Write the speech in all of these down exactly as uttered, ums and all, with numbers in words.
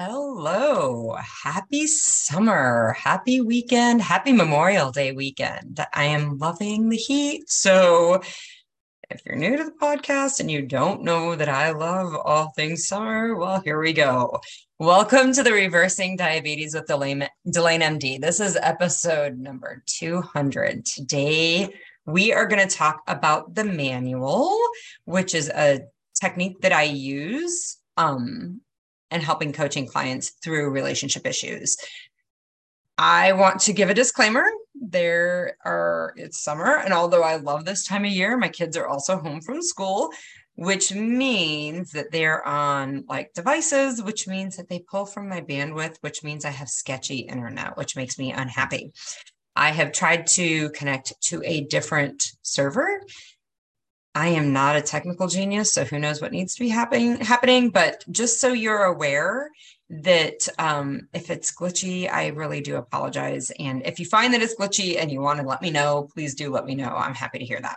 Hello, happy summer, happy weekend, happy Memorial Day weekend. I am loving the heat. So if you're new to the podcast and you don't know that I love all things summer, well, here we go. Welcome to the Reversing Diabetes with Delane M D. This is episode number two hundred. Today, we are going to talk about the manual, which is a technique that I use. Um, and helping coaching clients through relationship issues. I want to give a disclaimer. There are, it's summer. And although I love this time of year, my kids are also home from school, which means that they're on like devices, which means that they pull from my bandwidth, which means I have sketchy internet, which makes me unhappy. I have tried to connect to a different server. I am not a technical genius, so who knows what needs to be happening, happening. But just so you're aware that um, if it's glitchy, I really do apologize. And if you find that it's glitchy and you want to let me know, please do let me know. I'm happy to hear that.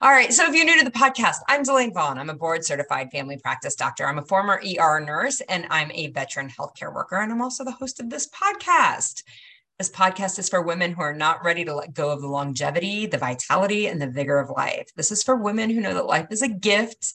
All right. So if you're new to the podcast, I'm Delane Vaughn. I'm a board certified family practice doctor. I'm a former E R nurse, and I'm a veteran healthcare worker. And I'm also the host of this podcast. This podcast is for women who are not ready to let go of the longevity, the vitality, and the vigor of life. This is for women who know that life is a gift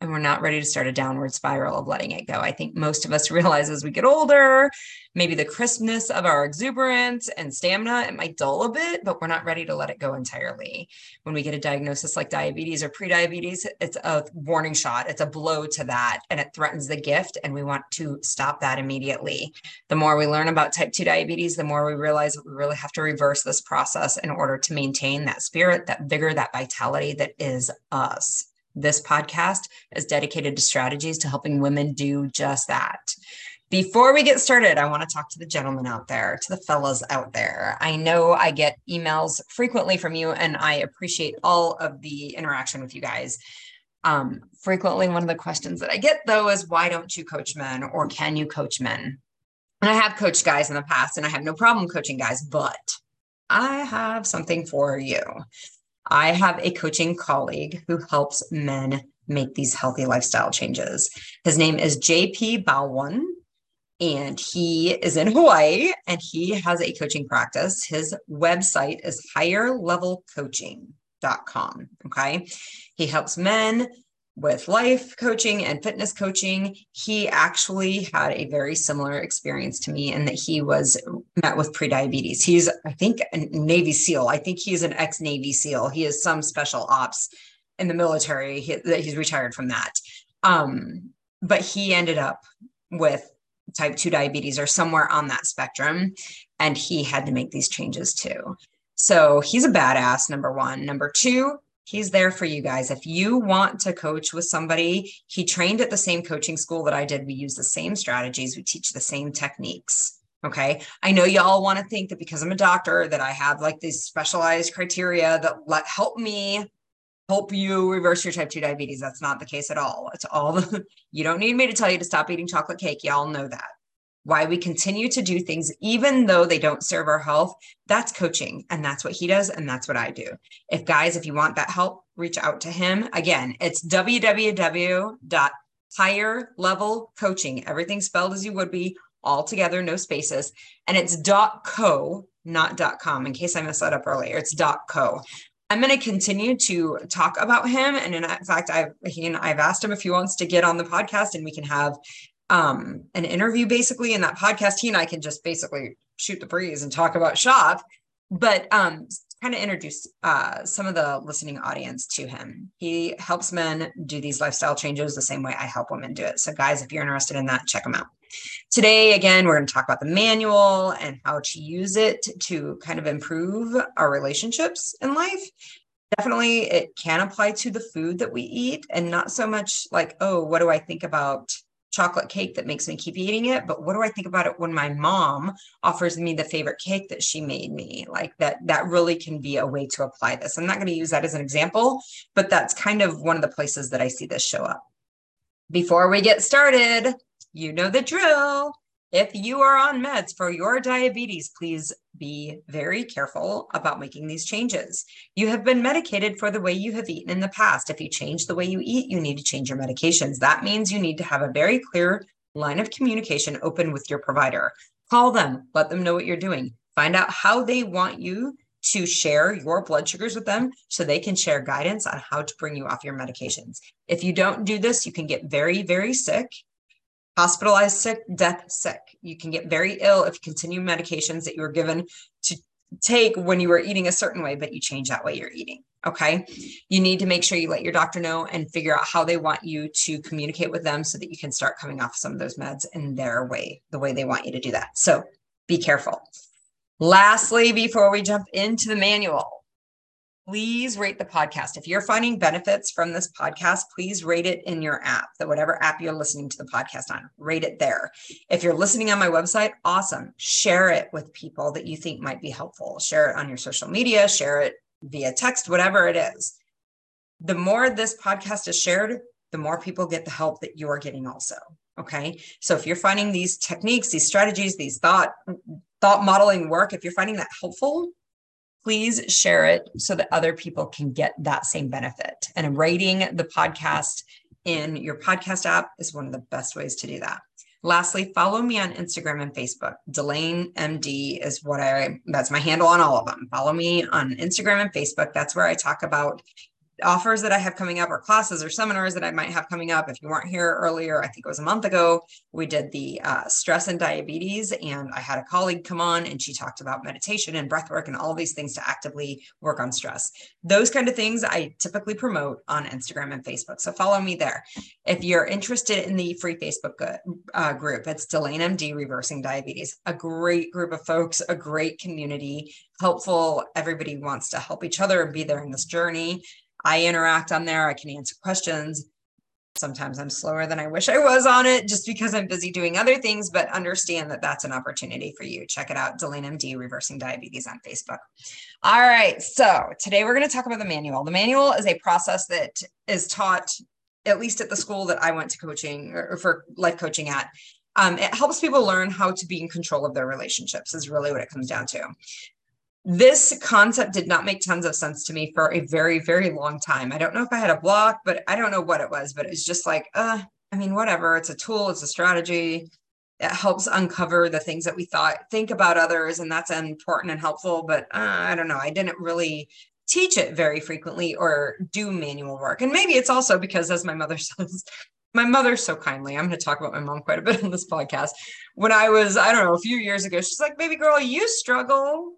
and we're not ready to start a downward spiral of letting it go. I think most of us realize as we get older, maybe the crispness of our exuberance and stamina, it might dull a bit, but we're not ready to let it go entirely. When we get a diagnosis like diabetes or prediabetes, it's a warning shot. It's a blow to that, and it threatens the gift, and we want to stop that immediately. The more we learn about type two diabetes, the more we realize that we really have to reverse this process in order to maintain that spirit, that vigor, that vitality that is us. This podcast is dedicated to strategies to helping women do just that. Before we get started, I want to talk to the gentlemen out there, to the fellas out there. I know I get emails frequently from you, and I appreciate all of the interaction with you guys. Um, frequently, one of the questions that I get, though, is why don't you coach men, or can you coach men? And I have coached guys in the past, and I have no problem coaching guys, but I have something for you. I have a coaching colleague who helps men make these healthy lifestyle changes. His name is J P Bowen, and he is in Hawaii, and he has a coaching practice. His website is higher level coaching dot com, okay? He helps men with life coaching and fitness coaching. He actually had a very similar experience to me in that he was met with prediabetes. He's, I think, a Navy SEAL. I think he's an ex-Navy SEAL. He is some special ops in the military. He, he's retired from that. Um, but he ended up with type two diabetes or somewhere on that spectrum, and he had to make these changes too. So he's a badass, number one. Number two, he's there for you guys. If you want to coach with somebody, he trained at the same coaching school that I did. We use the same strategies. We teach the same techniques. Okay. I know y'all want to think that because I'm a doctor that I have like these specialized criteria that let help me help you reverse your type two diabetes. That's not the case at all. It's all the, you don't need me to tell you to stop eating chocolate cake. Y'all know that. Why we continue to do things, even though they don't serve our health, that's coaching. And that's what he does. And that's what I do. If guys, if you want that help, reach out to him. Again, it's w w w dot higher level coaching. Everything spelled as you would be, all together, no spaces. And it's .co, not .com, in case I messed that up earlier. It's .co. I'm going to continue to talk about him. And in fact, I've, he and I've asked him if he wants to get on the podcast, and we can have um, an interview basically in that podcast. He and I can just basically shoot the breeze and talk about shop, but, um, kind of introduce, uh, some of the listening audience to him. He helps men do these lifestyle changes the same way I help women do it. So guys, if you're interested in that, check him out. Today, again, we're going to talk about the manual and how to use it to kind of improve our relationships in life. Definitely it can apply to the food that we eat, and not so much like, oh, what do I think about chocolate cake that makes me keep eating it? But what do I think about it when my mom offers me the favorite cake that she made me? Like that, that really can be a way to apply this. I'm not going to use that as an example, but that's kind of one of the places that I see this show up. Before we get started, you know the drill. If you are on meds for your diabetes, please be very careful about making these changes. You have been medicated for the way you have eaten in the past. If you change the way you eat, you need to change your medications. That means you need to have a very clear line of communication open with your provider. Call them, let them know what you're doing. Find out how they want you to share your blood sugars with them so they can share guidance on how to bring you off your medications. If you don't do this, you can get very, very sick, hospitalized sick, death sick. You can get very ill if you continue medications that you were given to take when you were eating a certain way, but you change that way you're eating. Okay. You need to make sure you let your doctor know and figure out how they want you to communicate with them so that you can start coming off some of those meds in their way, the way they want you to do that. So be careful. Lastly, before we jump into the manual, please rate the podcast. If you're finding benefits from this podcast, please rate it in your app, that whatever app you're listening to the podcast on, rate it there. If you're listening on my website, awesome. Share it with people that you think might be helpful. Share it on your social media, share it via text, whatever it is. The more this podcast is shared, the more people get the help that you're getting also. Okay. So if you're finding these techniques, these strategies, these thought, thought modeling work, if you're finding that helpful, please share it so that other people can get that same benefit. And rating the podcast in your podcast app is one of the best ways to do that. Lastly, follow me on Instagram and Facebook. Delane M D is what I, that's my handle on all of them. Follow me on Instagram and Facebook. That's where I talk about offers that I have coming up or classes or seminars that I might have coming up. If you weren't here earlier, I think it was a month ago, we did the uh, stress and diabetes, and I had a colleague come on and she talked about meditation and breath work and all these things to actively work on stress. Those kind of things I typically promote on Instagram and Facebook. So follow me there. If you're interested in the free Facebook uh, group, it's Delane M D Reversing Diabetes, a great group of folks, a great community, helpful. Everybody wants to help each other and be there in this journey. I interact on there. I can answer questions. Sometimes I'm slower than I wish I was on it just because I'm busy doing other things, but understand that that's an opportunity for you. Check it out. Delane M D Reversing Diabetes on Facebook. All right. So today we're going to talk about the manual. The manual is a process that is taught, at least at the school that I went to coaching or for life coaching at. Um, it helps people learn how to be in control of their relationships is really what it comes down to. This concept did not make tons of sense to me for a very, very long time. I don't know if I had a block, but I don't know what it was, but it's just like, uh, I mean, whatever. It's a tool. It's a strategy. It helps uncover the things that we thought, think about others. And that's important and helpful, but uh, I don't know. I didn't really teach it very frequently or do manual work. And maybe it's also because, as my mother says, my mother so kindly, I'm going to talk about my mom quite a bit in this podcast. When I was, I don't know, a few years ago, she's like, baby girl, you struggle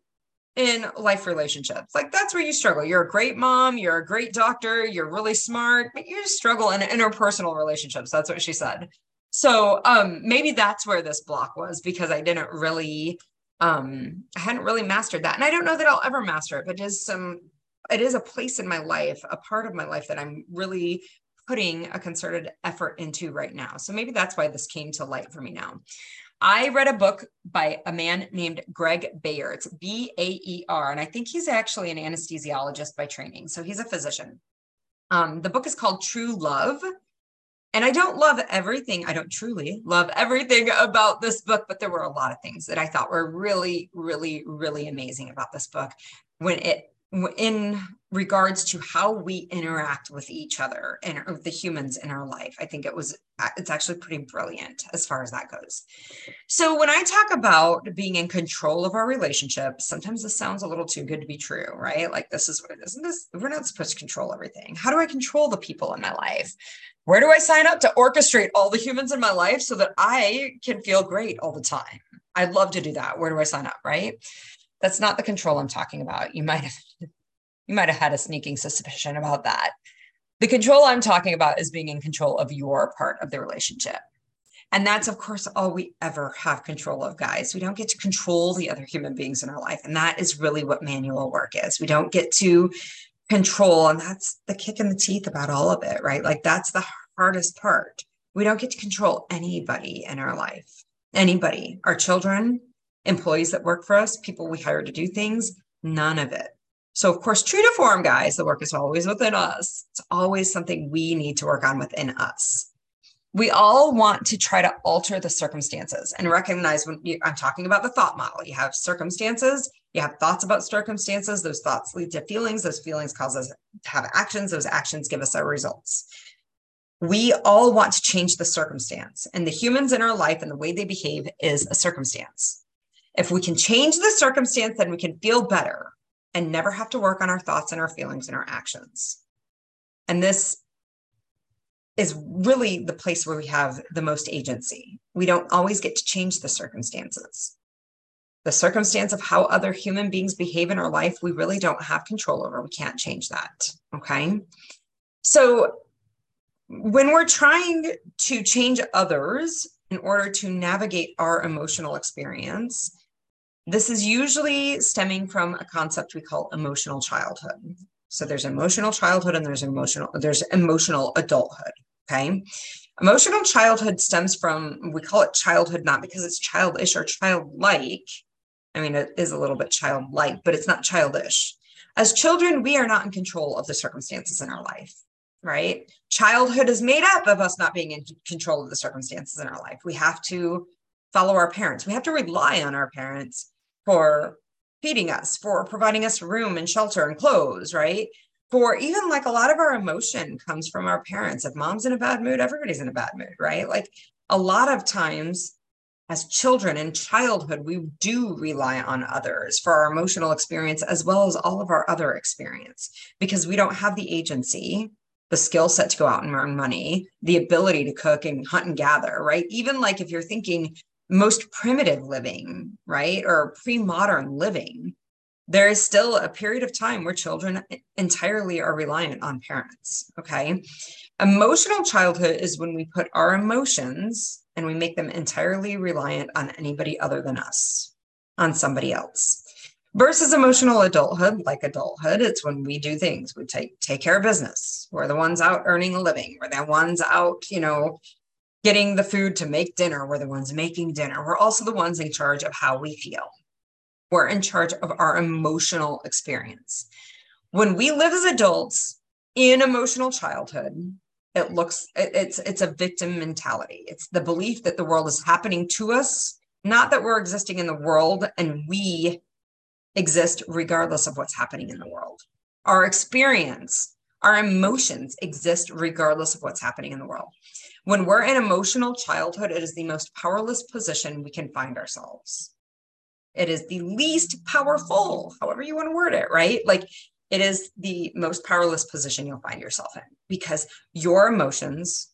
in life relationships. Like, that's where you struggle. You're a great mom. You're a great doctor. You're really smart, but you struggle in interpersonal relationships. That's what she said. So um, maybe that's where this block was, because I didn't really, um, I hadn't really mastered that. And I don't know that I'll ever master it, but it is some, it is a place in my life, a part of my life that I'm really putting a concerted effort into right now. So maybe that's why this came to light for me now. I read a book by a man named Greg Baer. It's B A E R. And I think he's actually an anesthesiologist by training. So he's a physician. Um, the book is called True Love. And I don't love everything. I don't truly love everything about this book, but there were a lot of things that I thought were really, really, really amazing about this book when it, in regards to how we interact with each other and the humans in our life. I think it was, it's actually pretty brilliant as far as that goes. So when I talk about being in control of our relationships, sometimes this sounds a little too good to be true, right? Like, this is what it is. Isn't this, we're not supposed to control everything. How do I control the people in my life? Where do I sign up to orchestrate all the humans in my life so that I can feel great all the time? I'd love to do that. Where do I sign up, right? That's not the control I'm talking about. You might have, you might have had a sneaking suspicion about that. The control I'm talking about is being in control of your part of the relationship. And that's, of course, all we ever have control of, guys. We don't get to control the other human beings in our life. And that is really what manual work is. We don't get to control. And that's the kick in the teeth about all of it, right? Like, that's the hardest part. We don't get to control anybody in our life, anybody, our children, employees that work for us, people we hire to do things, none of it. So of course, true to form, guys, the work is always within us. It's always something we need to work on within us. We all want to try to alter the circumstances and recognize when you, I'm talking about the thought model, you have circumstances, you have thoughts about circumstances, those thoughts lead to feelings, those feelings cause us to have actions, those actions give us our results. We all want to change the circumstance, and the humans in our life and the way they behave is a circumstance. If we can change the circumstance, then we can feel better and never have to work on our thoughts and our feelings and our actions. And this is really the place where we have the most agency. We don't always get to change the circumstances. The circumstance of how other human beings behave in our life, we really don't have control over. We can't change that. Okay. So when we're trying to change others in order to navigate our emotional experience, this is usually stemming from a concept we call emotional childhood. So there's emotional childhood and there's emotional, there's emotional adulthood. Okay. Emotional childhood stems from, we call it childhood, not because it's childish or childlike. I mean, it is a little bit childlike, but it's not childish. As children, we are not in control of the circumstances in our life, right? Childhood is made up of us not being in control of the circumstances in our life. We have to follow our parents. We have to rely on our parents for feeding us, for providing us room and shelter and clothes, right? For even like a lot of our emotion comes from our parents. If mom's in a bad mood, everybody's in a bad mood, right? Like a lot of times as children in childhood, we do rely on others for our emotional experience as well as all of our other experience, because we don't have the agency, the skill set to go out and earn money, the ability to cook and hunt and gather, right? Even like if you're thinking most primitive living, right? Or pre-modern living, there is still a period of time where children entirely are reliant on parents, okay? Emotional childhood is when we put our emotions and we make them entirely reliant on anybody other than us, on somebody else. Versus emotional adulthood, like adulthood, it's when we do things. We take take care of business. We're the ones out earning a living. We're the ones out, you know, getting the food to make dinner. We're the ones making dinner. We're also the ones in charge of how we feel. We're in charge of our emotional experience. When we live as adults in emotional childhood, it looks, it's, it's a victim mentality. It's the belief that the world is happening to us, not that we're existing in the world and we exist regardless of what's happening in the world. Our experience, our emotions exist regardless of what's happening in the world. When we're in emotional childhood, it is the most powerless position we can find ourselves. It is the least powerful, however you want to word it, right? Like it is the most powerless position you'll find yourself in, because your emotions,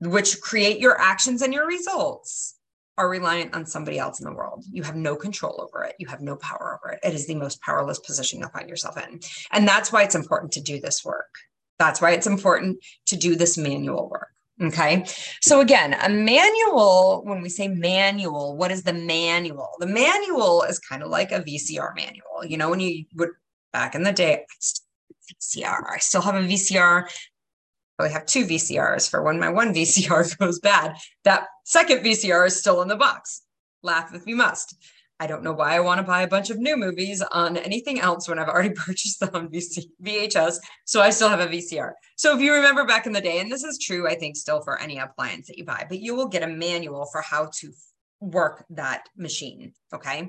which create your actions and your results, are reliant on somebody else in the world. You have no control over it. You have no power over it. It is the most powerless position you'll find yourself in. And that's why it's important to do this work. That's why it's important to do this manual work. Okay. So again, a manual, when we say manual, what is the manual? The manual is kind of like a V C R manual. You know, when you would, back in the day, V C R, I still have a V C R. I have two V C Rs for when my one V C R goes bad. That second V C R is still in the box. Laugh if you must. I don't know why I want to buy a bunch of new movies on anything else when I've already purchased them on V H S. So I still have a V C R. So if you remember back in the day, and this is true, I think still for any appliance that you buy, but you will get a manual for how to work that machine. Okay.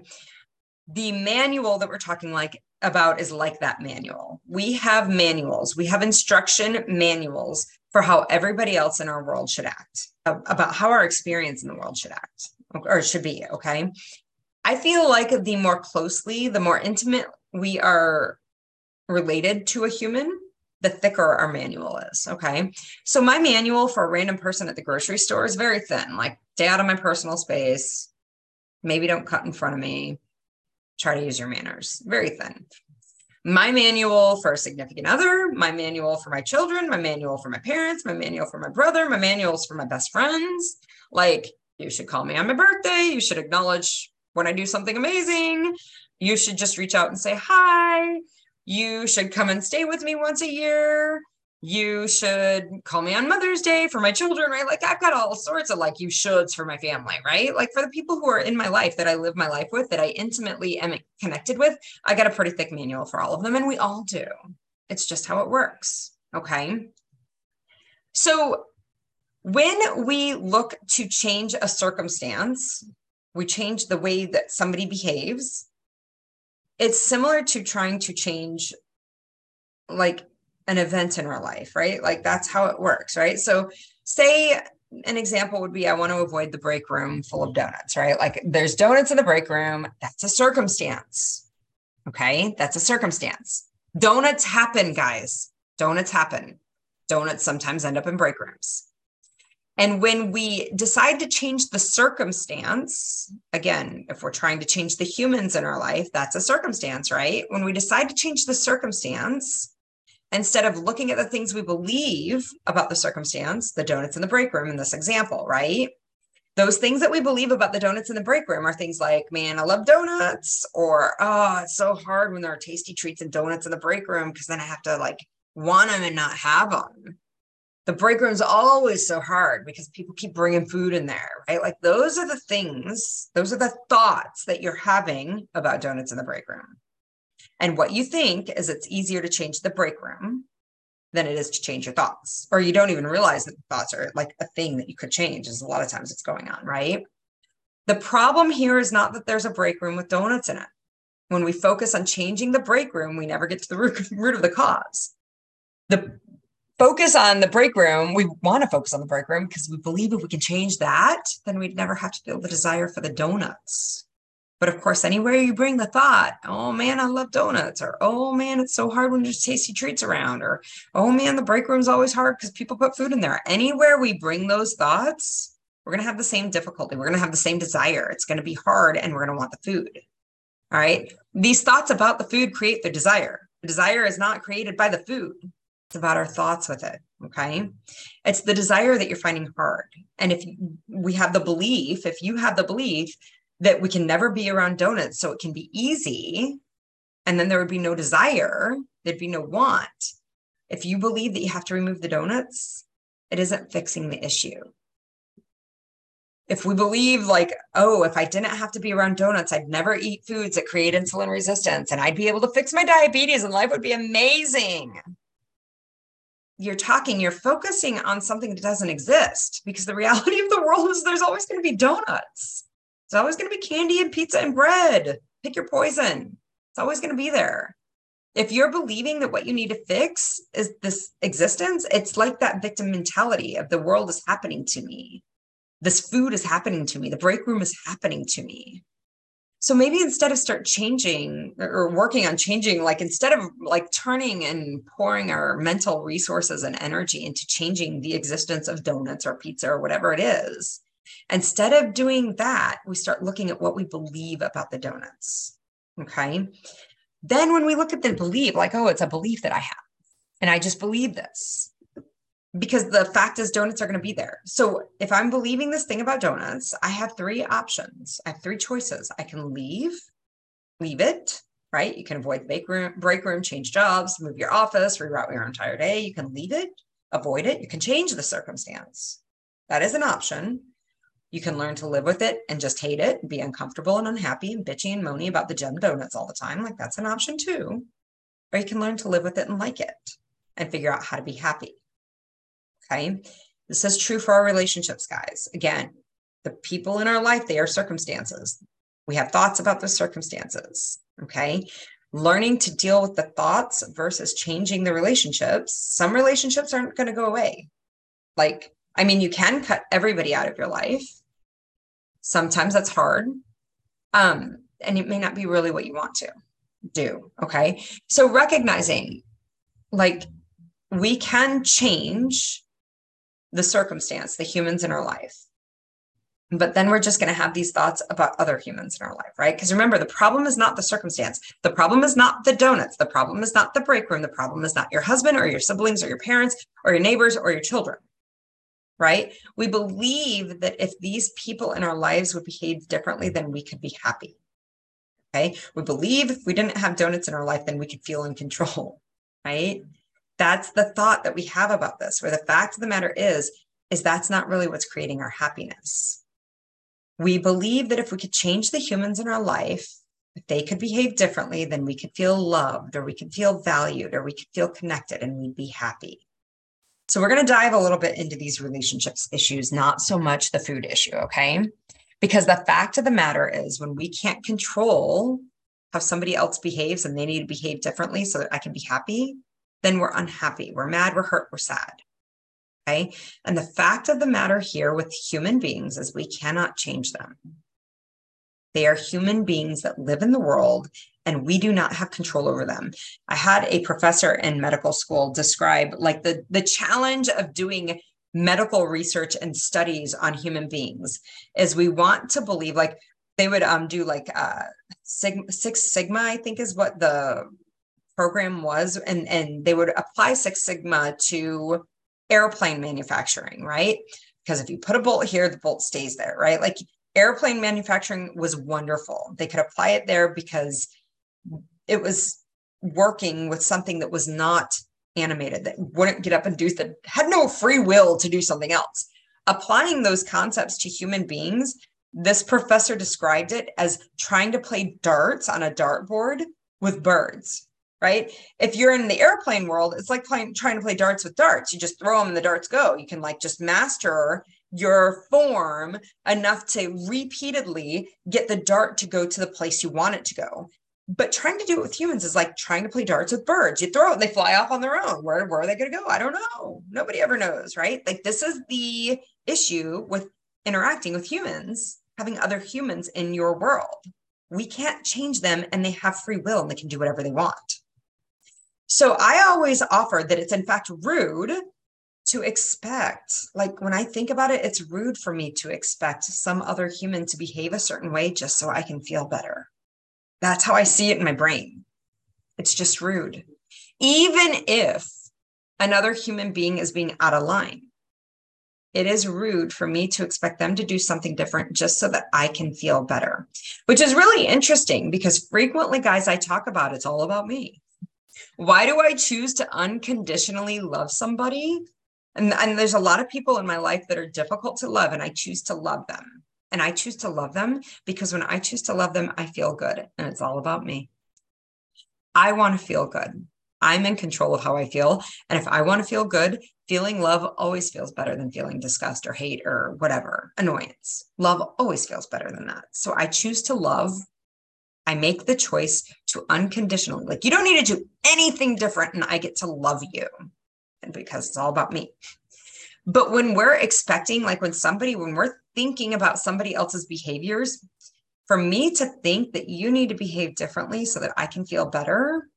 The manual that we're talking like about is like that manual. We have manuals. We have instruction manuals for how everybody else in our world should act, about how our experience in the world should act or should be. Okay. I feel like the more closely, the more intimate we are related to a human, the thicker our manual is, okay? So my manual for a random person at the grocery store is very thin, like stay out of my personal space, maybe don't cut in front of me, try to use your manners, very thin. My manual for a significant other, my manual for my children, my manual for my parents, my manual for my brother, my manuals for my best friends, like you should call me on my birthday, you should acknowledge when I do something amazing, you should just reach out and say hi. You should come and stay with me once a year. You should call me on Mother's Day for my children, right? Like I've got all sorts of like you shoulds for my family, right? Like for the people who are in my life that I live my life with, that I intimately am connected with, I got a pretty thick manual for all of them. And we all do. It's just how it works. Okay. So when we look to change a circumstance, we change the way that somebody behaves. It's similar to trying to change like an event in our life, right? Like that's how it works, right? So say an example would be, I want to avoid the break room full of donuts, right? Like there's donuts in the break room. That's a circumstance. Okay. That's a circumstance. Donuts happen, guys. Donuts happen. Donuts sometimes end up in break rooms. And when we decide to change the circumstance, again, if we're trying to change the humans in our life, that's a circumstance, right? When we decide to change the circumstance, instead of looking at the things we believe about the circumstance, the donuts in the break room in this example, right? Those things that we believe about the donuts in the break room are things like, man, I love donuts, or, oh, it's so hard when there are tasty treats and donuts in the break room because then I have to like want them and not have them. The break room's always so hard because people keep bringing food in there, right? Like those are the things, those are the thoughts that you're having about donuts in the break room. And what you think is it's easier to change the break room than it is to change your thoughts, or you don't even realize that the thoughts are like a thing that you could change, is a lot of times it's going on, right? The problem here is not that there's a break room with donuts in it. When we focus on changing the break room, we never get to the root, root of the cause. The focus on the break room. We want to focus on the break room because we believe if we can change that, then we'd never have to feel the desire for the donuts. But of course, anywhere you bring the thought, oh man, I love donuts, or oh man, it's so hard when there's tasty treats around, or oh man, the break room's always hard because people put food in there. Anywhere we bring those thoughts, we're going to have the same difficulty. We're going to have the same desire. It's going to be hard and we're going to want the food. All right. These thoughts about the food create the desire. The desire is not created by the food. About our thoughts with it. Okay. It's the desire that you're finding hard. And if we have the belief, if you have the belief that we can never be around donuts, so it can be easy, and then there would be no desire, there'd be no want. If you believe that you have to remove the donuts, it isn't fixing the issue. If we believe like, oh, if I didn't have to be around donuts, I'd never eat foods that create insulin resistance and I'd be able to fix my diabetes and life would be amazing. You're talking, you're focusing on something that doesn't exist, because the reality of the world is there's always going to be donuts. It's always going to be candy and pizza and bread. Pick your poison. It's always going to be there. If you're believing that what you need to fix is this existence, it's like that victim mentality of the world is happening to me. This food is happening to me. The break room is happening to me. So maybe instead of start changing or working on changing, like instead of like turning and pouring our mental resources and energy into changing the existence of donuts or pizza or whatever it is, instead of doing that, we start looking at what we believe about the donuts. Okay. Then when we look at the belief, like, oh, it's a belief that I have and I just believe this. Because the fact is donuts are going to be there. So if I'm believing this thing about donuts, I have three options. I have three choices. I can leave, leave it, right? You can avoid the break room, change jobs, move your office, reroute your entire day. You can leave it, avoid it. You can change the circumstance. That is an option. You can learn to live with it and just hate it, be uncomfortable and unhappy and bitchy and moany about the gem donuts all the time. Like that's an option too. Or you can learn to live with it and like it and figure out how to be happy. Okay. This is true for our relationships, guys. Again, the people in our life, they are circumstances. We have thoughts about those circumstances. Okay. Learning to deal with the thoughts versus changing the relationships. Some relationships aren't going to go away. Like, I mean, you can cut everybody out of your life. Sometimes that's hard. Um, and it may not be really what you want to do. Okay. So recognizing like we can change the circumstance, the humans in our life. But then we're just going to have these thoughts about other humans in our life, right? Because remember, the problem is not the circumstance. The problem is not the donuts. The problem is not the break room. The problem is not your husband or your siblings or your parents or your neighbors or your children, right? We believe that if these people in our lives would behave differently, then we could be happy, okay? We believe if we didn't have donuts in our life, then we could feel in control, right? That's the thought that we have about this, where the fact of the matter is, is that's not really what's creating our happiness. We believe that if we could change the humans in our life, if they could behave differently, then we could feel loved, or we could feel valued, or we could feel connected, and we'd be happy. So we're going to dive a little bit into these relationships issues, not so much the food issue, okay? Because the fact of the matter is, when we can't control how somebody else behaves and they need to behave differently so that I can be happy, then we're unhappy. We're mad, we're hurt, we're sad. Okay. And the fact of the matter here with human beings is we cannot change them. They are human beings that live in the world, and we do not have control over them. I had a professor in medical school describe like the, the challenge of doing medical research and studies on human beings is we want to believe, like they would um, do like uh, Sigma, Six Sigma, I think is what the program was. And, and they would apply Six Sigma to airplane manufacturing, right? Because if you put a bolt here, the bolt stays there, right? Like airplane manufacturing was wonderful. They could apply it there because it was working with something that was not animated, that wouldn't get up and do that, had no free will to do something else. Applying those concepts to human beings, this professor described it as trying to play darts on a dartboard with birds, right? If you're in the airplane world, it's like playing, trying to play darts with darts. You just throw them and the darts go. You can like just master your form enough to repeatedly get the dart to go to the place you want it to go. But trying to do it with humans is like trying to play darts with birds. You throw it and they fly off on their own. Where, where are they going to go? I don't know. Nobody ever knows, right? Like this is the issue with interacting with humans, having other humans in your world. We can't change them, and they have free will and they can do whatever they want. So I always offer that it's in fact rude to expect, like when I think about it, it's rude for me to expect some other human to behave a certain way just so I can feel better. That's how I see it in my brain. It's just rude. Even if another human being is being out of line, it is rude for me to expect them to do something different just so that I can feel better, which is really interesting because frequently, guys, I talk about it's all about me. Why do I choose to unconditionally love somebody? And, and there's a lot of people in my life that are difficult to love, and I choose to love them. And I choose to love them because when I choose to love them, I feel good, and it's all about me. I want to feel good. I'm in control of how I feel. And if I want to feel good, feeling love always feels better than feeling disgust or hate or whatever, annoyance. Love always feels better than that. So I choose to love. I make the choice to unconditionally, like you don't need to do anything different, and I get to love you. And because it's all about me. But when we're expecting, like when somebody, when we're thinking about somebody else's behaviors, for me to think that you need to behave differently so that I can feel better,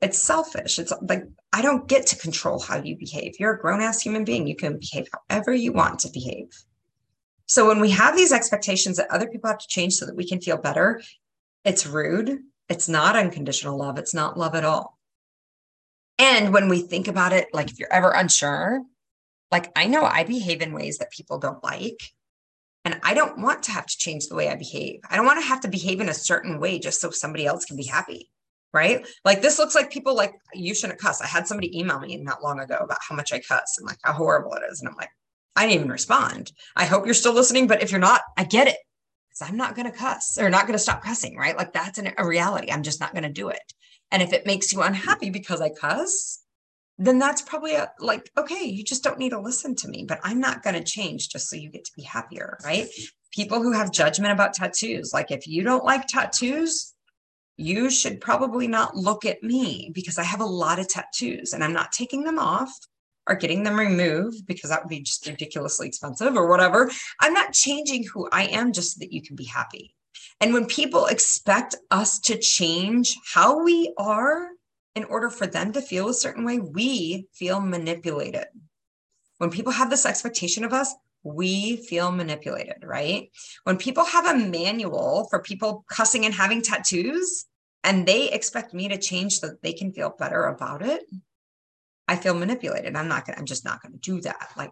it's selfish. It's like, I don't get to control how you behave. You're a grown-ass human being. You can behave however you want to behave. So when we have these expectations that other people have to change so that we can feel better, it's rude. It's not unconditional love. It's not love at all. And when we think about it, like if you're ever unsure, like I know I behave in ways that people don't like, and I don't want to have to change the way I behave. I don't want to have to behave in a certain way just so somebody else can be happy, right? Like this looks like people like you shouldn't cuss. I had somebody email me not long ago about how much I cuss and like how horrible it is. And I'm like, I didn't even respond. I hope you're still listening, but if you're not, I get it. Because I'm not going to cuss or not going to stop cussing, right? Like that's an, a reality. I'm just not going to do it. And if it makes you unhappy because I cuss, then that's probably a, like, okay, you just don't need to listen to me, but I'm not going to change just so you get to be happier, right? People who have judgment about tattoos, like if you don't like tattoos, you should probably not look at me because I have a lot of tattoos and I'm not taking them off or getting them removed because that would be just ridiculously expensive or whatever. I'm not changing who I am just so that you can be happy. And when people expect us to change how we are in order for them to feel a certain way, we feel manipulated. When people have this expectation of us, we feel manipulated, right? When people have a manual for people cussing and having tattoos, and they expect me to change so that they can feel better about it, I feel manipulated. I'm not gonna, I'm just not gonna do that. Like,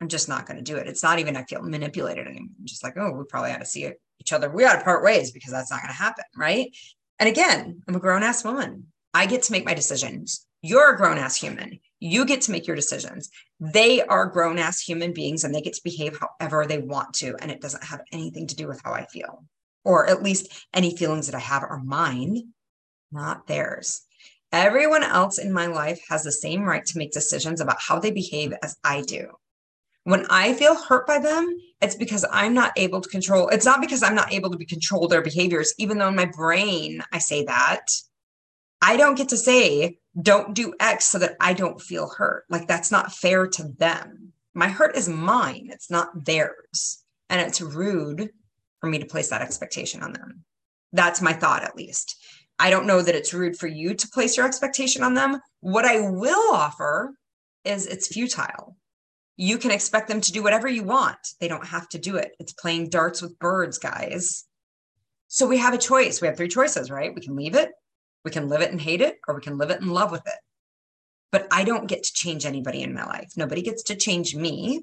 I'm just not gonna do it. It's not even I feel manipulated anymore. I'm just like, oh, we probably ought to see it. each other, we ought to part ways because that's not going to happen, right? And again, I'm a grown-ass woman. I get to make my decisions. You're a grown-ass human. You get to make your decisions. They are grown-ass human beings and they get to behave however they want to. And it doesn't have anything to do with how I feel, or at least any feelings that I have are mine, not theirs. Everyone else in my life has the same right to make decisions about how they behave as I do. When I feel hurt by them, it's because I'm not able to control. It's not because I'm not able to be control their behaviors, even though in my brain, I say that. I don't get to say, don't do X so that I don't feel hurt. Like, that's not fair to them. My hurt is mine. It's not theirs. And it's rude for me to place that expectation on them. That's my thought, at least. I don't know that it's rude for you to place your expectation on them. What I will offer is it's futile. You can expect them to do whatever you want. They don't have to do it. It's playing darts with birds, guys. So we have a choice. We have three choices, right? We can leave it, we can live it and hate it, or we can live it and love with it. But I don't get to change anybody in my life. Nobody gets to change me,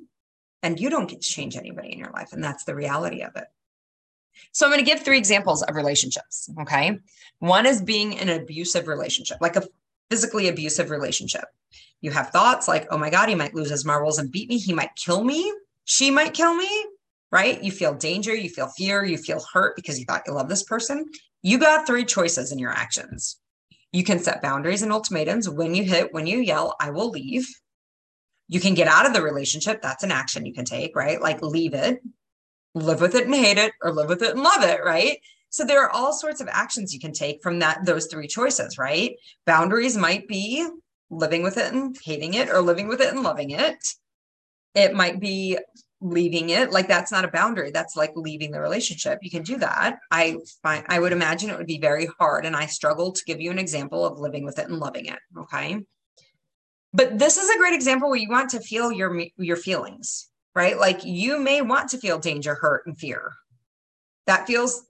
and you don't get to change anybody in your life. And that's the reality of it. So I'm going to give three examples of relationships. Okay. One is being in an abusive relationship, like a physically abusive relationship. You have thoughts like, oh my God, he might lose his marbles and beat me. He might kill me. She might kill me, right? You feel danger. You feel fear. You feel hurt because you thought you loved this person. You got three choices in your actions. You can set boundaries and ultimatums. When you hit, when you yell, I will leave. You can get out of the relationship. That's an action you can take, right? Like leave it, live with it and hate it, or live with it and love it, right? So there are all sorts of actions you can take from that, those three choices, right? Boundaries might be living with it and hating it, or living with it and loving it. It might be leaving it. Like, that's not a boundary. That's like leaving the relationship. You can do that. I find, I would imagine it would be very hard, and I struggle to give you an example of living with it and loving it, okay? But this is a great example where you want to feel your, your feelings, right? Like, you may want to feel danger, hurt, and fear. That feels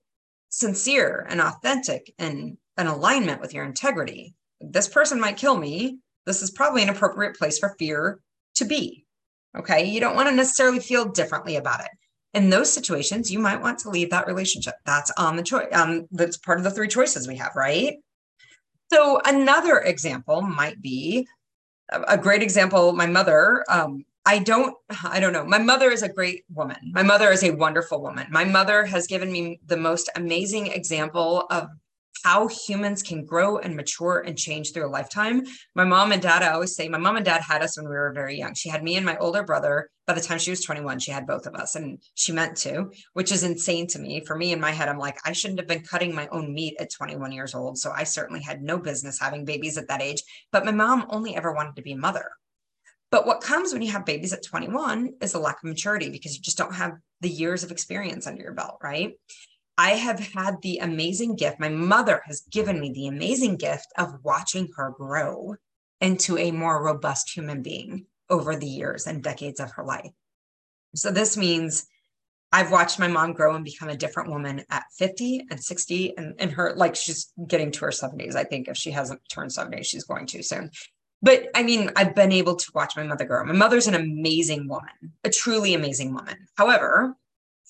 sincere and authentic and an alignment with your integrity. This person might kill me. This is probably an appropriate place for fear to be. Okay. You don't want to necessarily feel differently about it. In those situations, you might want to leave that relationship. That's on the choice. Um, that's part of the three choices we have, right? So another example might be a great example. My mother, um, I don't, I don't know. My mother is a great woman. My mother is a wonderful woman. My mother has given me the most amazing example of how humans can grow and mature and change through a lifetime. My mom and dad, I always say, my mom and dad had us when we were very young. She had me and my older brother. By the time she was twenty-one, she had both of us, and she meant to, which is insane to me. For me, in my head, I'm like, I shouldn't have been cutting my own meat at twenty-one years old. So I certainly had no business having babies at that age, but my mom only ever wanted to be a mother. But what comes when you have babies at twenty-one is a lack of maturity, because you just don't have the years of experience under your belt, right? I have had the amazing gift. My mother has given me the amazing gift of watching her grow into a more robust human being over the years and decades of her life. So this means I've watched my mom grow and become a different woman at fifty and sixty, and, and her, like, she's getting to her seventies. I think if she hasn't turned seventy, she's going to soon. But I mean, I've been able to watch my mother grow. My mother's an amazing woman, a truly amazing woman. However,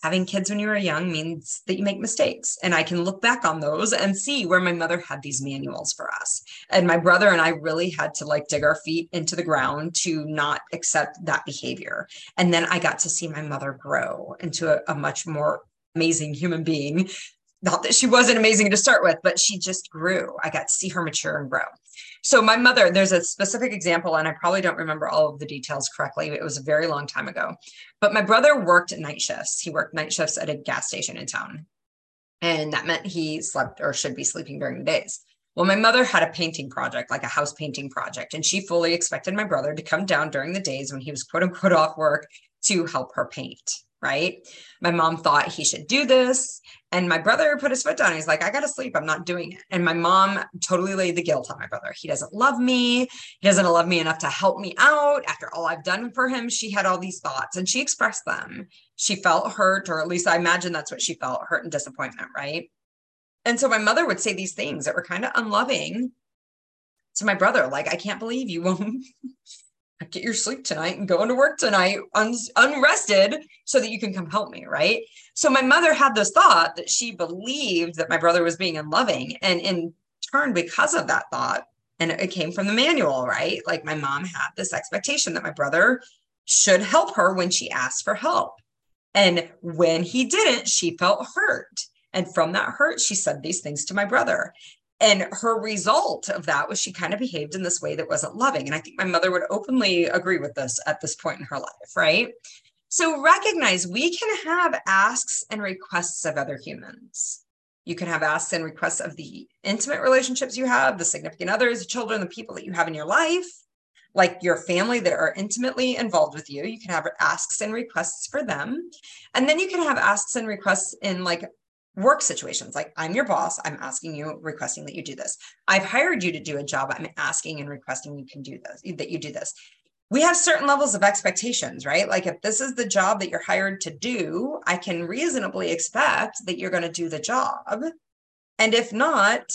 having kids when you were young means that you make mistakes. And I can look back on those and see where my mother had these manuals for us. And my brother and I really had to like dig our feet into the ground to not accept that behavior. And then I got to see my mother grow into a, a much more amazing human being. Not that she wasn't amazing to start with, but she just grew. I got to see her mature and grow. So my mother, there's a specific example, and I probably don't remember all of the details correctly. It was a very long time ago, but my brother worked night shifts. He worked night shifts at a gas station in town. And that meant he slept or should be sleeping during the days. Well, my mother had a painting project, like a house painting project, and she fully expected my brother to come down during the days when he was quote unquote off work to help her paint. Right? My mom thought he should do this. And my brother put his foot down. He's like, I got to sleep. I'm not doing it. And my mom totally laid the guilt on my brother. He doesn't love me. He doesn't love me enough to help me out. After all I've done for him, she had all these thoughts and she expressed them. She felt hurt, or at least I imagine that's what she felt, hurt and disappointment. Right? And so my mother would say these things that were kind of unloving to my brother. Like, I can't believe you won't get your sleep tonight and go into work tonight un- unrested so that you can come help me. Right. So my mother had this thought that she believed that my brother was being unloving. And in turn, because of that thought, and it came from the manual, right? Like, my mom had this expectation that my brother should help her when she asked for help. And when he didn't, she felt hurt. And from that hurt, she said these things to my brother. And her result of that was she kind of behaved in this way that wasn't loving. And I think my mother would openly agree with this at this point in her life, right? So recognize we can have asks and requests of other humans. You can have asks and requests of the intimate relationships you have, the significant others, the children, the people that you have in your life, like your family that are intimately involved with you. You can have asks and requests for them. And then you can have asks and requests in like work situations. Like, I'm your boss. I'm asking you, requesting that you do this. I've hired you to do a job. I'm asking and requesting you can do this, that you do this. We have certain levels of expectations, right? Like, if this is the job that you're hired to do, I can reasonably expect that you're going to do the job. And if not,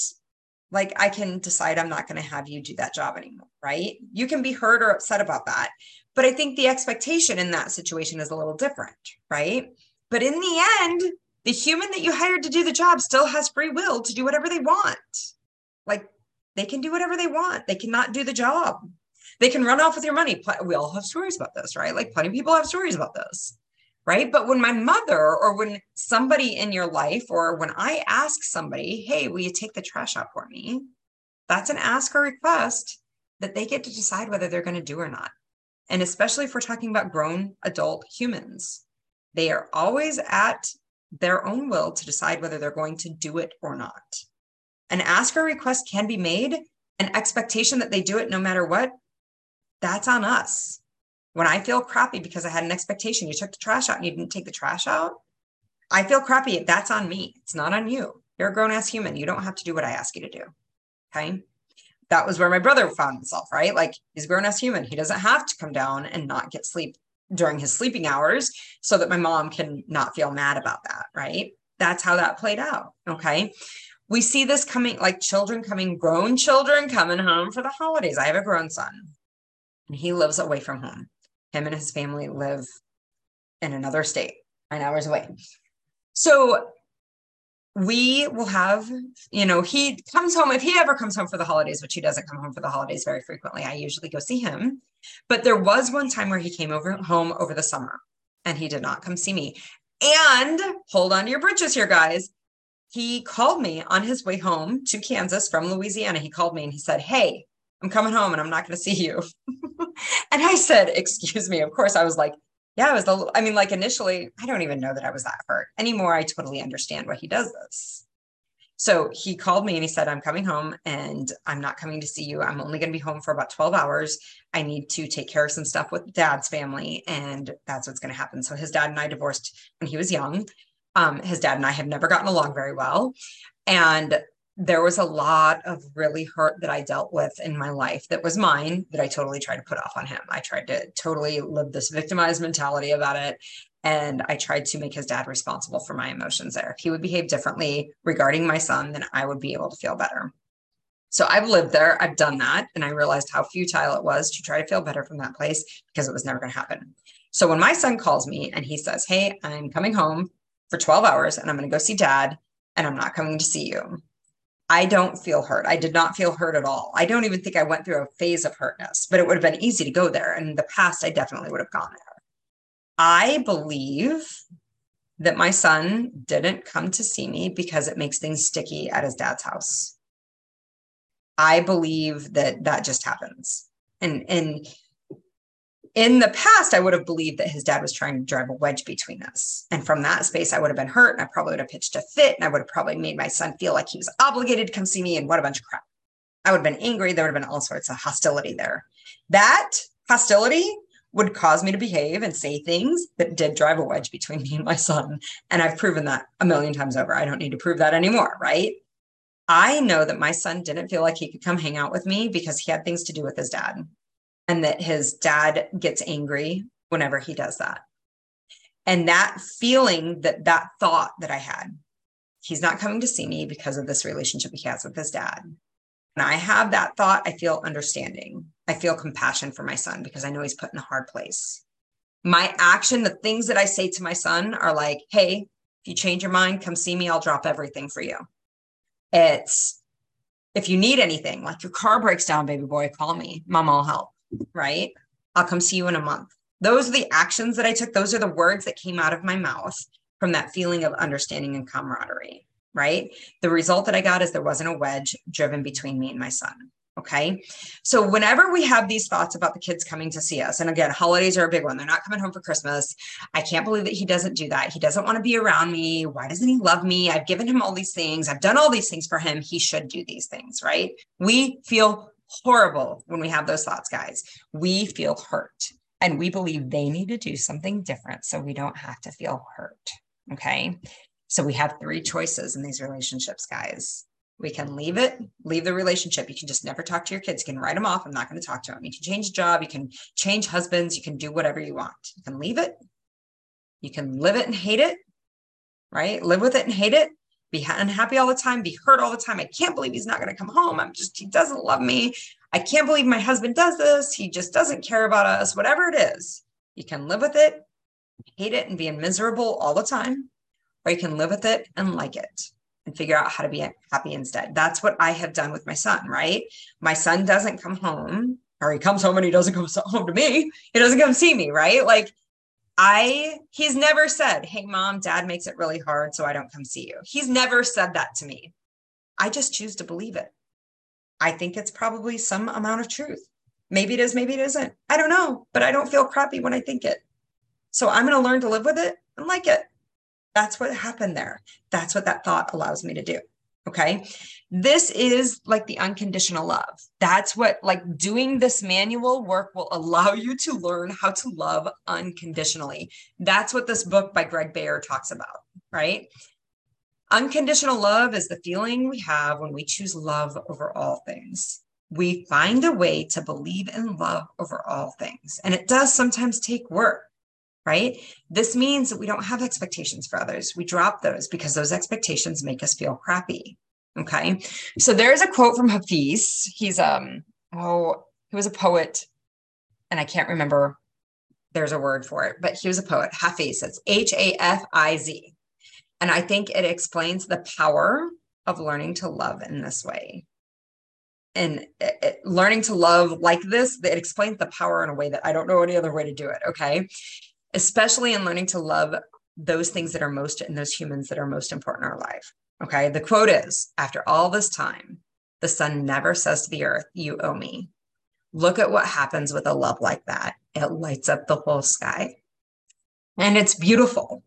like, I can decide I'm not going to have you do that job anymore, right? You can be hurt or upset about that. But I think the expectation in that situation is a little different, right? But in the end, the human that you hired to do the job still has free will to do whatever they want. Like, they can do whatever they want. They cannot do the job. They can run off with your money. We all have stories about this, right? Like, plenty of people have stories about this, right? But when my mother, or when somebody in your life, or when I ask somebody, hey, will you take the trash out for me? That's an ask or request that they get to decide whether they're going to do or not. And especially if we're talking about grown adult humans, they are always at their own will to decide whether they're going to do it or not. An ask or request can be made. An expectation that they do it no matter what, that's on us. When I feel crappy because I had an expectation, you took the trash out and you didn't take the trash out, I feel crappy. That's on me. It's not on you. You're a grown-ass human. You don't have to do what I ask you to do. Okay. That was where my brother found himself, right? Like, he's a grown-ass human. He doesn't have to come down and not get sleep during his sleeping hours so that my mom can not feel mad about that, right? That's how that played out. Okay. We see this coming, like children coming, grown children coming home for the holidays. I have a grown son. And he lives away from home. Him and his family live in another state, nine hours away. So we will have, you know, he comes home, if he ever comes home for the holidays, which he doesn't come home for the holidays very frequently. I usually go see him. But there was one time where he came over home over the summer and he did not come see me. And hold on to your britches here, guys. He called me on his way home to Kansas from Louisiana. He called me and he said, hey, I'm coming home and I'm not going to see you. And I said, excuse me. Of course, I was like, yeah, I was, the, I mean, like initially, I don't even know that I was that hurt anymore. I totally understand why he does this. So he called me and he said, I'm coming home and I'm not coming to see you. I'm only going to be home for about twelve hours. I need to take care of some stuff with dad's family. And that's what's going to happen. So his dad and I divorced when he was young. Um, his dad and I have never gotten along very well. And there was a lot of really hurt that I dealt with in my life that was mine that I totally tried to put off on him. I tried to totally live this victimized mentality about it. And I tried to make his dad responsible for my emotions there. If he would behave differently regarding my son, then I would be able to feel better. So I've lived there. I've done that. And I realized how futile it was to try to feel better from that place because it was never going to happen. So when my son calls me and he says, hey, I'm coming home for twelve hours and I'm going to go see dad and I'm not coming to see you, I don't feel hurt. I did not feel hurt at all. I don't even think I went through a phase of hurtness, but it would have been easy to go there. And in the past, I definitely would have gone there. I believe that my son didn't come to see me because it makes things sticky at his dad's house. I believe that that just happens. And, and in the past, I would have believed that his dad was trying to drive a wedge between us. And from that space, I would have been hurt and I probably would have pitched a fit and I would have probably made my son feel like he was obligated to come see me and what a bunch of crap. I would have been angry. There would have been all sorts of hostility there. That hostility would cause me to behave and say things that did drive a wedge between me and my son. And I've proven that a million times over. I don't need to prove that anymore, right? I know that my son didn't feel like he could come hang out with me because he had things to do with his dad. And that his dad gets angry whenever he does that. And that feeling, that that thought that I had, he's not coming to see me because of this relationship he has with his dad. When I have that thought, I feel understanding. I feel compassion for my son because I know he's put in a hard place. My action, the things that I say to my son are like, hey, if you change your mind, come see me. I'll drop everything for you. It's, if you need anything, like your car breaks down, baby boy, call me. Mom, I'll help. Right? I'll come see you in a month. Those are the actions that I took. Those are the words that came out of my mouth from that feeling of understanding and camaraderie, right? The result that I got is there wasn't a wedge driven between me and my son. Okay. So whenever we have these thoughts about the kids coming to see us, and again, holidays are a big one. They're not coming home for Christmas. I can't believe that he doesn't do that. He doesn't want to be around me. Why doesn't he love me? I've given him all these things. I've done all these things for him. He should do these things, right? We feel horrible when we have those thoughts, guys. We feel hurt and we believe they need to do something different so we don't have to feel hurt. Okay. So we have three choices in these relationships, guys. We can leave it, leave the relationship. You can just never talk to your kids. You can write them off. I'm not going to talk to them. You can change job. You can change husbands. You can do whatever you want. You can leave it. You can live it and hate it, right? Live with it and hate it. Be unhappy all the time. Be hurt all the time. I can't believe he's not going to come home. I'm just, he doesn't love me. I can't believe my husband does this. He just doesn't care about us, whatever it is. You can live with it, hate it, and be miserable all the time, or you can live with it and like it. And figure out how to be happy instead. That's what I have done with my son, right? My son doesn't come home, or he comes home and he doesn't come home to me. He doesn't come see me, right? Like I, he's never said, hey, mom, dad makes it really hard, so I don't come see you. He's never said that to me. I just choose to believe it. I think it's probably some amount of truth. Maybe it is, maybe it isn't. I don't know, but I don't feel crappy when I think it. So I'm going to learn to live with it and like it. That's what happened there. That's what that thought allows me to do. Okay. This is like the unconditional love. That's what like doing this manual work will allow you to learn how to love unconditionally. That's what this book by Greg Baer talks about, right? Unconditional love is the feeling we have when we choose love over all things. We find a way to believe in love over all things. And it does sometimes take work. Right? This means that we don't have expectations for others. We drop those because those expectations make us feel crappy. Okay. So there's a quote from Hafiz. He's, um, oh, he was a poet and I can't remember. There's a word for it, but he was a poet. Hafiz, it's H A F I Z. And I think it explains the power of learning to love in this way. And it, it, learning to love like this, it explains the power in a way that I don't know any other way to do it. Okay. Especially in learning to love those things that are most, and those humans that are most important in our life. Okay. The quote is, after all this time, the sun never says to the earth, you owe me. Look at what happens with a love like that. It lights up the whole sky. And it's beautiful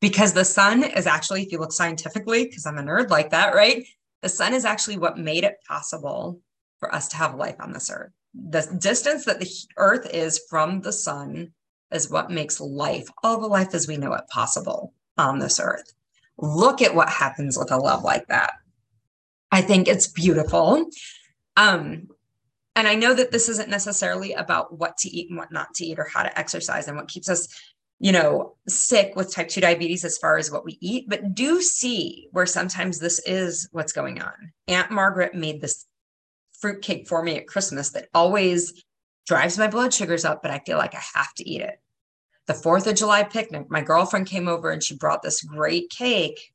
because the sun is actually, if you look scientifically, because I'm a nerd like that, right? The sun is actually what made it possible for us to have life on this earth. The distance that the earth is from the sun is what makes life, all the life as we know it, possible on this earth. Look at what happens with a love like that. I think it's beautiful. Um, and I know that this isn't necessarily about what to eat and what not to eat or how to exercise and what keeps us, you know, sick with type two diabetes as far as what we eat, but do see where sometimes this is what's going on. Aunt Margaret made this fruitcake for me at Christmas that always drives my blood sugars up, but I feel like I have to eat it. The fourth of July picnic, my girlfriend came over and she brought this great cake.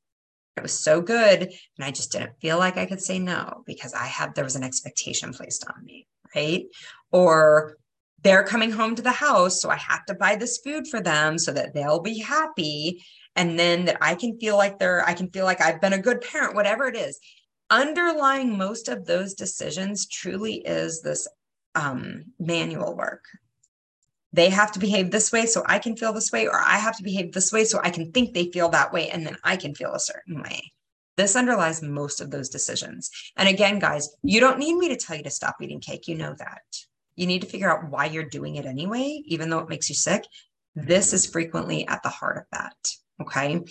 It was so good. And I just didn't feel like I could say no because I had, there was an expectation placed on me, right? Or they're coming home to the house, so I have to buy this food for them so that they'll be happy. And then that I can feel like they're, I can feel like I've been a good parent, whatever it is. Underlying most of those decisions truly is this um, manual work. They have to behave this way so I can feel this way, or I have to behave this way so I can think they feel that way. And then I can feel a certain way. This underlies most of those decisions. And again, guys, you don't need me to tell you to stop eating cake. You know that. You need to figure out why you're doing it anyway, even though it makes you sick. This is frequently at the heart of that. Okay.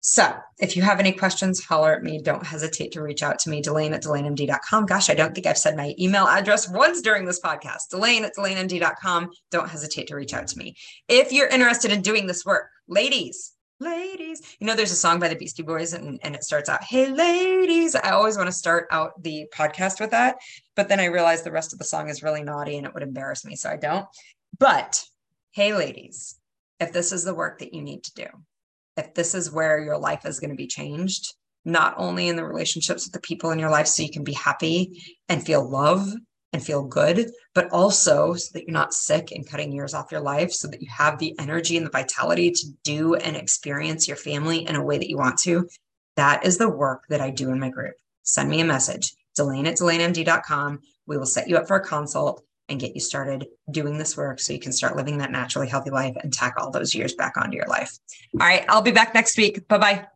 So if you have any questions, holler at me. Don't hesitate to reach out to me, Delane at Delane M D dot com. Gosh, I don't think I've said my email address once during this podcast, Delane at Delane M D dot com. Don't hesitate to reach out to me. If you're interested in doing this work, ladies, ladies, you know, there's a song by the Beastie Boys and, and it starts out, hey, ladies. I always want to start out the podcast with that, but then I realized the rest of the song is really naughty and it would embarrass me. So I don't, but hey, ladies, if this is the work that you need to do, if this is where your life is going to be changed, not only in the relationships with the people in your life, so you can be happy and feel love and feel good, but also so that you're not sick and cutting years off your life, so that you have the energy and the vitality to do and experience your family in a way that you want to. That is the work that I do in my group. Send me a message, Delane at delane m d dot com. We will set you up for a consult and get you started doing this work so you can start living that naturally healthy life and tack all those years back onto your life. All right. I'll be back next week. Bye-bye.